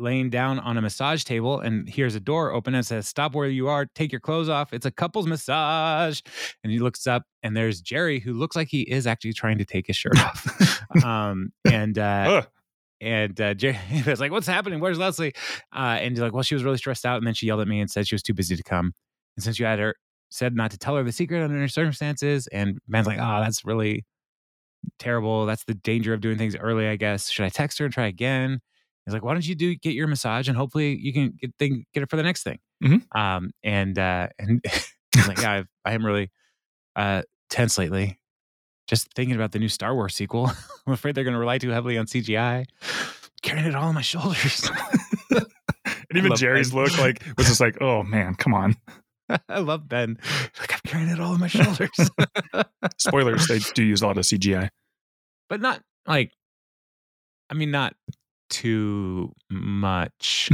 laying down on a massage table and hears a door open and says, stop where you are, take your clothes off. It's a couple's massage. And he looks up and there's Jerry, who looks like he is actually trying to take his shirt off. And Jerry was like, what's happening? Where's Leslie? And he's like, well, she was really stressed out. And then she yelled at me and said she was too busy to come. And since you had her said not to tell her the secret under her circumstances. And Ben's like, oh, that's really terrible. That's the danger of doing things early, I guess. Should I text her and try again? He's like, why don't you get your massage and hopefully you can get it for the next thing. Mm-hmm. And he's like, yeah, I am really tense lately. Just thinking about the new Star Wars sequel. I'm afraid they're going to rely too heavily on CGI. Carrying it all on my shoulders. And even Jerry's Ben. Look like was just like, oh man, come on. I love Ben. Like, I'm carrying it all on my shoulders. Spoilers, they do use a lot of CGI. But not like, I mean, not too much.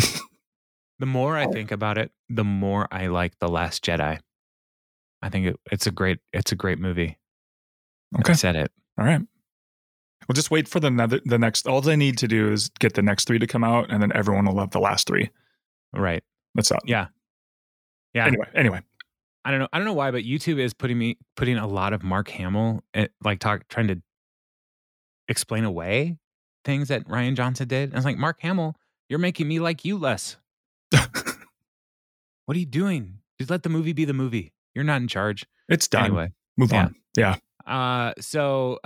The more I think about it, the more I like The Last Jedi. I think it's a great movie. Okay. I said it. All right. We'll just wait for the next. All they need to do is get the next three to come out, and then everyone will love the last three. Right. That's up. Yeah. Yeah. Anyway. I don't know why, but YouTube is putting a lot of Mark Hamill at, like trying to explain away things that Rian Johnson did. And I was like, Mark Hamill, you're making me like you less. What are you doing? Just let the movie be the movie. You're not in charge. It's done. Anyway, move on. Yeah. So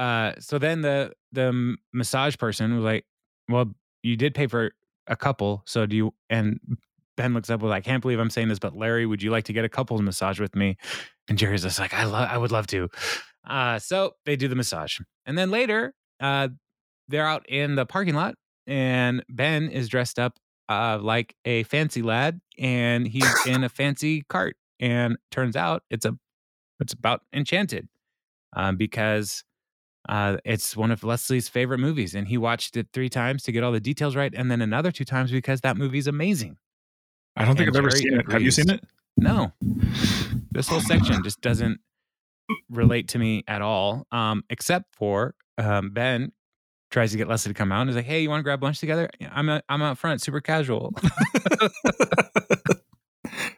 then the massage person was like, well, you did pay for a couple. So do you, and Ben looks up with, I can't believe I'm saying this, but Larry, would you like to get a couple's massage with me? And Jerry's just like, I would love to. So they do the massage. And then later, they're out in the parking lot and Ben is dressed up, like a fancy lad and he's in a fancy cart. And turns out it's about Enchanted. Because it's one of Leslie's favorite movies, and he watched it 3 times to get all the details right, and then another 2 times because that movie's amazing. I don't think I've ever seen it. Have you seen it? No. This whole section just doesn't relate to me at all, except for Ben tries to get Leslie to come out and is like, "Hey, you want to grab lunch together? I'm out front, super casual.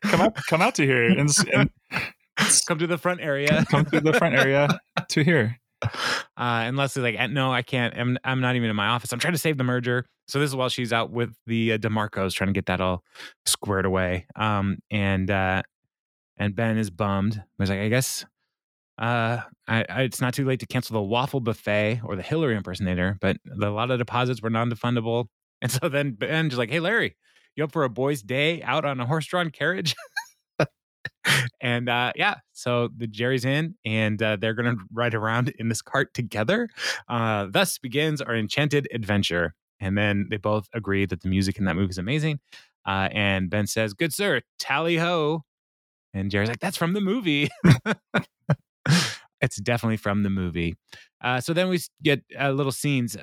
Come out to here and come to the front area. Come to the front area to here." And Leslie's like, no, I can't. I'm not even in my office. I'm trying to save the merger. So this is while she's out with the DeMarcos trying to get that all squared away. And Ben is bummed. He's like, I guess it's not too late to cancel the waffle buffet or the Hillary impersonator, but a lot of deposits were non-defundable. And so then Ben just like, hey, Larry, you up for a boys' day out on a horse-drawn carriage? And so the Jerry's in, and they're going to ride around in this cart together. Thus begins our enchanted adventure. And then they both agree that the music in that movie is amazing. And Ben says, "Good sir, tally ho!" And Jerry's like, "That's from the movie." It's definitely from the movie. So then we get little scenes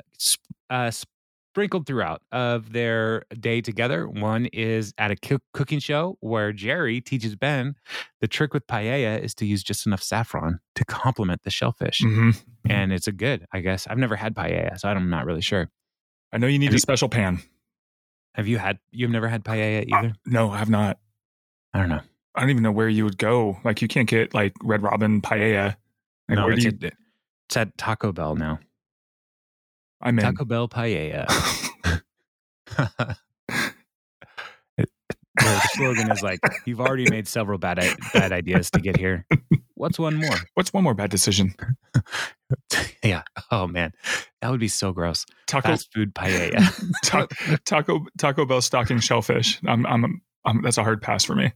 sprinkled throughout of their day together. One is at a cooking show where Jerry teaches Ben the trick with paella is to use just enough saffron to complement the shellfish. Mm-hmm. And it's good, I guess. I've never had paella, so I'm not really sure. I know you need a special pan. You've never had paella either? No, I have not. I don't know. I don't even know where you would go. Like, you can't get like Red Robin paella. Like, no, it's at Taco Bell now. I'm in. Taco Bell paella. The slogan is like, you've already made several bad ideas to get here. What's one more? What's one more bad decision? Yeah. Oh man, that would be so gross. Fast food paella. Taco Bell stocking shellfish. That's a hard pass for me.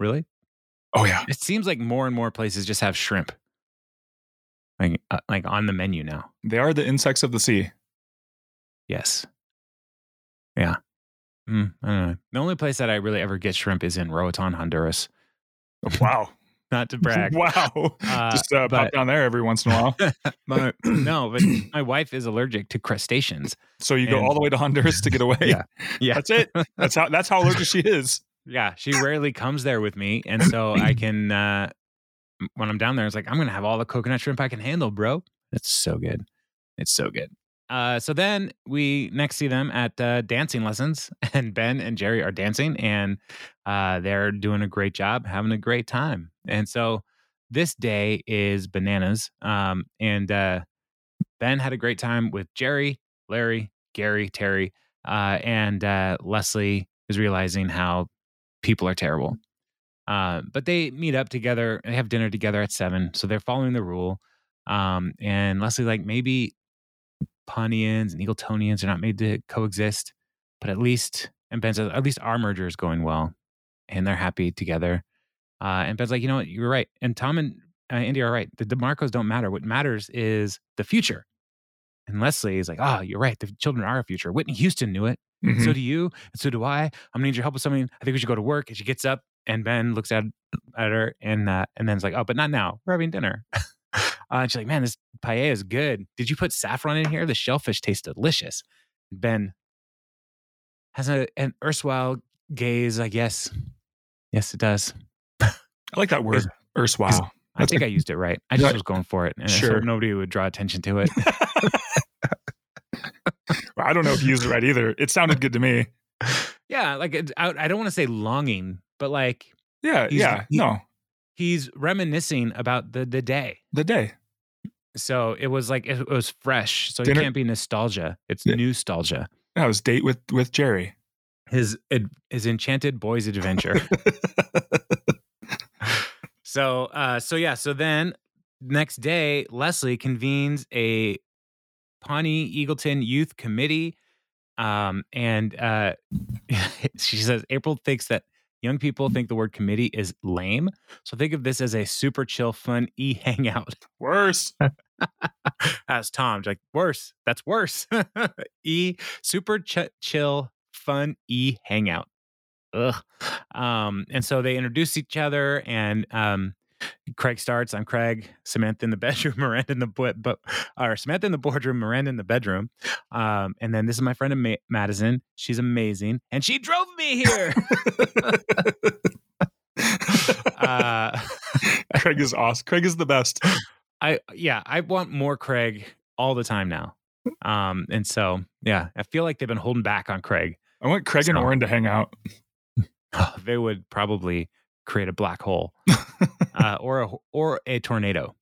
Really? Oh yeah. It seems like more and more places just have shrimp. Like on the menu now. They are the insects of the sea. Yes. Yeah. I don't know. The only place that I really ever get shrimp is in Roatan, Honduras. Wow. Not to brag. Wow. Just pop down there every once in a while. But my wife is allergic to crustaceans. So you go all the way to Honduras to get away? Yeah. Yeah. That's it. That's how allergic she is. Yeah. She rarely comes there with me. And so I can... when I'm down there, it's like, I'm going to have all the coconut shrimp I can handle, bro. That's so good. It's so good. So then we next see them at dancing lessons, and Ben and Jerry are dancing, and they're doing a great job, having a great time. And so this day is bananas. Ben had a great time with Jerry, Larry, Gary, Terry, and Leslie is realizing how people are terrible. But they meet up together. They have dinner together at 7. So they're following the rule. And Leslie's like, maybe Pawneans and Eagletonians are not made to coexist, but at least, and Ben says, at least our merger is going well. And they're happy together. And Ben's like, you know what? You're right. And Tom and Andy are right. The DeMarcos don't matter. What matters is the future. And Leslie is like, oh, you're right. The children are our future. Whitney Houston knew it. Mm-hmm. So do you. And so do I. I'm going to need your help with something. I think we should go to work. And she gets up. And Ben looks at her and then's like, oh, but not now. We're having dinner. And she's like, man, this paella is good. Did you put saffron in here? The shellfish tastes delicious. And Ben has an erstwhile gaze, like, yes, it does. I like that word, erstwhile. I think I used it right. I just was going for it. And sure. So nobody would draw attention to it. Well, I don't know if you used it right either. It sounded good to me. Yeah, like I don't want to say longing, but like, he's reminiscing about the day. So it was like, it was fresh. So it can't be nostalgia. It's newstalgia. No, his date with Jerry, his enchanted boy's adventure. So then next day, Leslie convenes a Pawnee-Eagleton youth committee. And she says, April thinks that young people think the word committee is lame. So think of this as a super chill, fun e-hangout. Worse. As Tom's like, worse. That's worse. Super chill, fun e-hangout. Ugh. And so they introduce each other and Craig starts. I'm Craig. Samantha in the bedroom. Miranda in the Samantha in the boardroom. Miranda in the bedroom. And then this is my friend Madison. She's amazing, and she drove me here. Craig is awesome. Craig is the best. I want more Craig all the time now. And so I feel like they've been holding back on Craig. I want Craig and Oren to hang out. They would probably create a black hole. Or a tornado,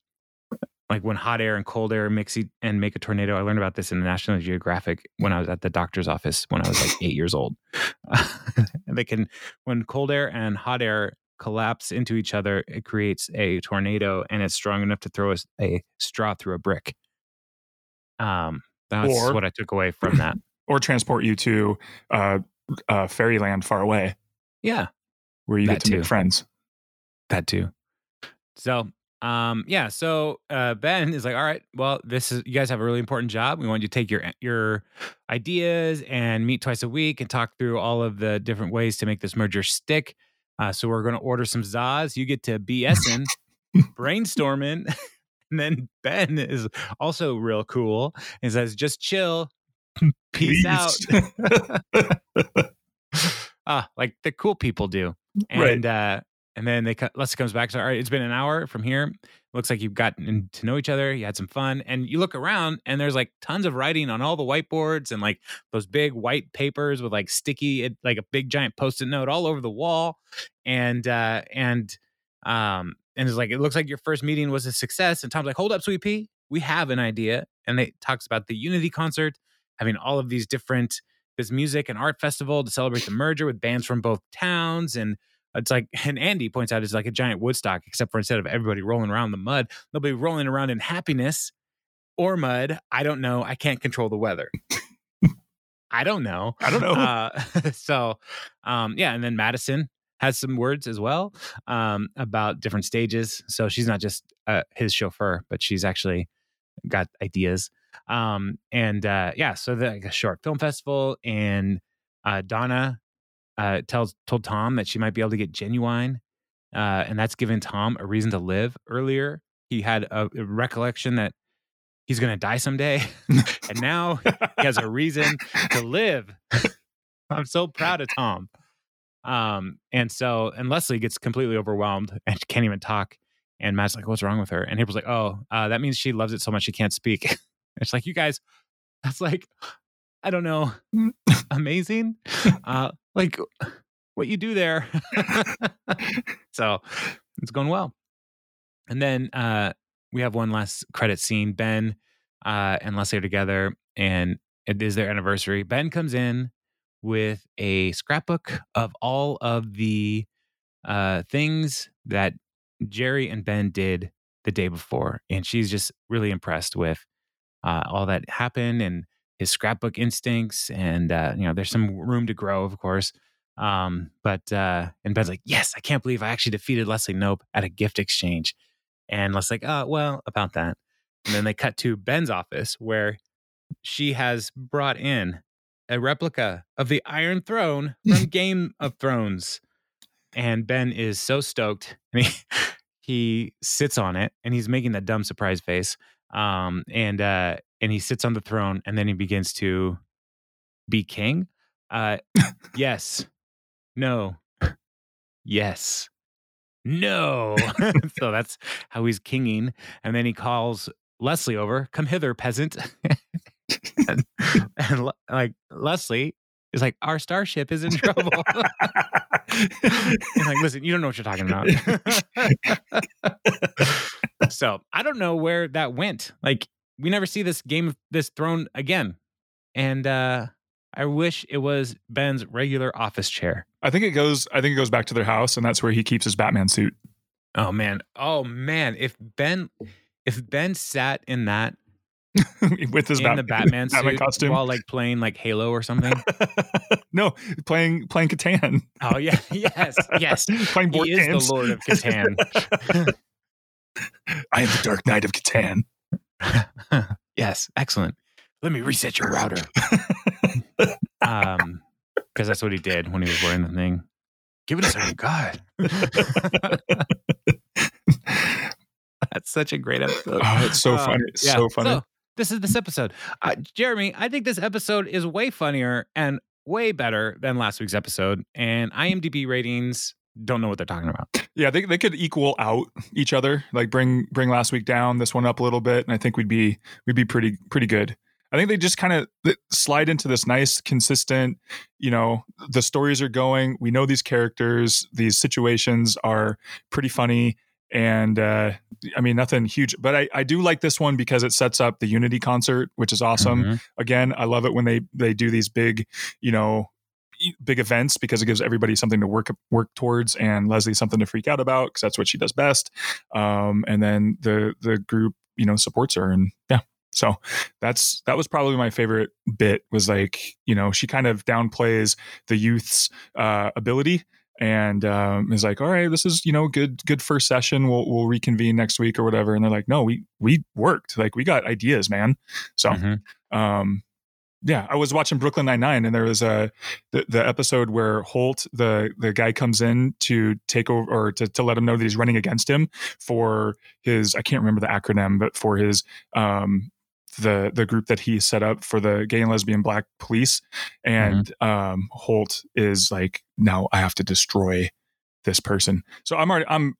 like when hot air and cold air mix and make a tornado. I learned about this in the National Geographic when I was at the doctor's office when I was like 8 years old. And when cold air and hot air collapse into each other, it creates a tornado, and it's strong enough to throw a straw through a brick. That's what I took away from that. Or transport you to fairyland far away. Yeah, where you get to make friends. That too. So, Ben is like, all right, well, you guys have a really important job. We want you to take your ideas and meet twice a week and talk through all of the different ways to make this merger stick. So we're going to order some Zaz. You get to BSing, brainstorming. And then Ben is also real cool and says, just chill. Peace out. Like the cool people do. And, right. And then Leslie comes back. So, all right, it's been an hour from here. Looks like you've gotten to know each other. You had some fun. And you look around and there's like tons of writing on all the whiteboards and like those big white papers with like sticky, like a big giant Post-it note all over the wall. And it's like, it looks like your first meeting was a success. And Tom's like, hold up, Sweet Pea. We have an idea. And they talks about the Unity concert, having all of these different, this music and art festival to celebrate the merger with bands from both towns. It's like, and Andy points out, it's like a giant Woodstock, except for instead of everybody rolling around in the mud, they'll be rolling around in happiness or mud. I don't know. I can't control the weather. I don't know. And then Madison has some words as well about different stages. So she's not just his chauffeur, but she's actually got ideas. So the like a short film festival and Donna told Tom that she might be able to get genuine, and that's given Tom a reason to live. Earlier, he had a recollection that he's going to die someday, and now he has a reason to live. I'm so proud of Tom. And Leslie gets completely overwhelmed and can't even talk. And Matt's like, "What's wrong with her?" And April's like, "Oh, that means she loves it so much she can't speak." It's like, you guys, that's like, I don't know, amazing. Like what you do there. So it's going well. And then we have one last credit scene. Ben and Leslie are together, and It is their anniversary. Ben comes in with a scrapbook of all of the things that Jerry and Ben did the day before. And she's just really impressed with all that happened and his scrapbook instincts. And, you know, there's some room to grow, of course. And Ben's like, yes, I can't believe I actually defeated Leslie Knope at a gift exchange. And Leslie's like, oh, well, about that. And then they cut to Ben's office where she has brought in a replica of the Iron Throne from Game of Thrones. And Ben is so stoked. And he sits on it and he's making that dumb surprise face. And he sits on the throne and then he begins to be king. Yes. No. Yes. No. So that's how he's kinging. And then he calls Leslie over. Come hither, peasant. and like Leslie is like, our starship is in trouble. And like, listen, you don't know what you're talking about. So I don't know where that went. Like, we never see this game of this throne again. And I wish it was Ben's regular office chair. I think it goes back to their house, and that's where he keeps his Batman suit. Oh man. If Ben sat in that with his Batman costume while like playing like Halo or something. No, playing Catan. Oh yeah, yes. Playing board games. He is the Lord of Catan. I am the Dark Knight of Catan. Yes, excellent. Let me reset your router. Because that's what he did when he was wearing the thing. Give it a second, God. That's such a great episode. Oh, it's so funny. It's so funny. So, this is this episode. Jeremy, I think this episode is way funnier and way better than last week's episode. And IMDb ratings don't know what they're talking about. Yeah, they could equal out each other. Like bring last week down, this one up a little bit, and I think we'd be pretty good. I think they just kind of slide into this nice, consistent, you know, the stories are going. We know these characters, these situations are pretty funny. And I mean, nothing huge, but I do like this one because it sets up the Unity concert, which is awesome. Mm-hmm. Again, I love it when they do these big, you know, big events because it gives everybody something to work towards, and Leslie something to freak out about because that's what she does best. And then the group, you know, supports her, and yeah. So that was probably my favorite bit was like, you know, she kind of downplays the youth's ability and is like, all right, this is, you know, good first session. We'll reconvene next week or whatever. And they're like, no, we worked, like we got ideas, man. So, mm-hmm. Yeah, I was watching Brooklyn Nine-Nine, and there was the episode where Holt, the guy, comes in to take over or to let him know that he's running against him for his, I can't remember the acronym, but for his the group that he set up for the gay and lesbian black police. And mm-hmm. Holt is like, no, I have to destroy this person. So I'm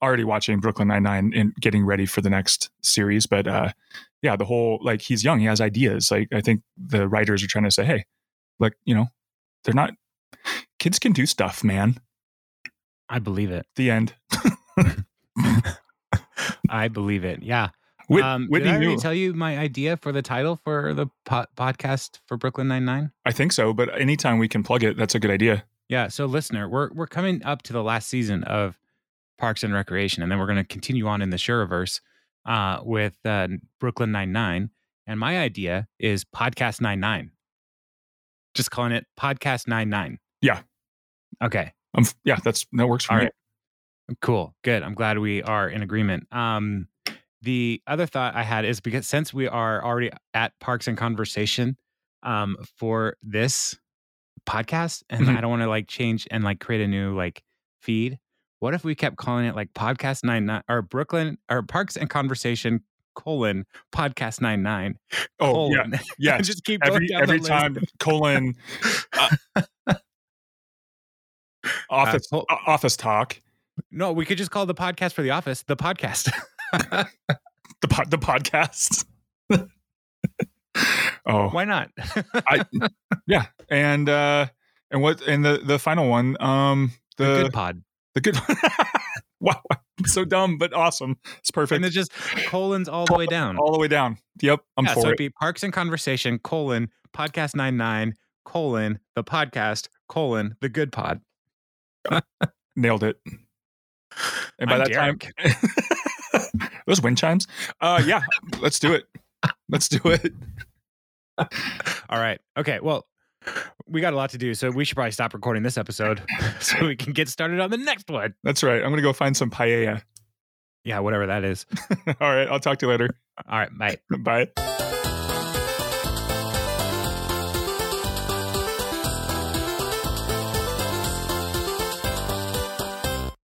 already watching Brooklyn Nine-Nine and getting ready for the next series. But yeah, the whole, like, he's young, he has ideas. Like, I think the writers are trying to say, hey, like, you know, they're not, kids can do stuff, man. I believe it. The end. I believe it. Yeah. Did I already tell you my idea for the title for the podcast for Brooklyn Nine-Nine? I think so, but anytime we can plug it, that's a good idea. Yeah. So, listener, we're coming up to the last season of Parks and Recreation, and then we're going to continue on in the Sureverse with Brooklyn Nine-Nine. And my idea is Podcast 99. Just calling it Podcast 99. Yeah. Okay. Yeah, that works for me. All right. Cool. Good. I'm glad we are in agreement. The other thought I had is because since we are already at Parks and Conversation for this podcast, and mm-hmm. I don't want to like change and like create a new like feed. What if we kept calling it like Podcast 99 or Brooklyn or Parks and Conversation : Podcast 99? Oh yeah, yeah. Just keep going down every time : office talk. No, we could just call the podcast for the office the podcast. The podcast. Oh, why not? Yeah. And what, and the final one, the good pod, the good. Wow. So dumb, but awesome. It's perfect. And it's just colons all the way down. Yep. I'm for it. So it'd be Parks and Conversation : podcast 99 : the podcast : the good pod. Nailed it. And by that time, those wind chimes. Yeah, let's do it. Let's do it. All right. Okay. Well, we got a lot to do, so we should probably stop recording this episode so we can get started on the next one. That's right. I'm going to go find some paella. Yeah, whatever that is. All right. I'll talk to you later. All right. Bye. Bye.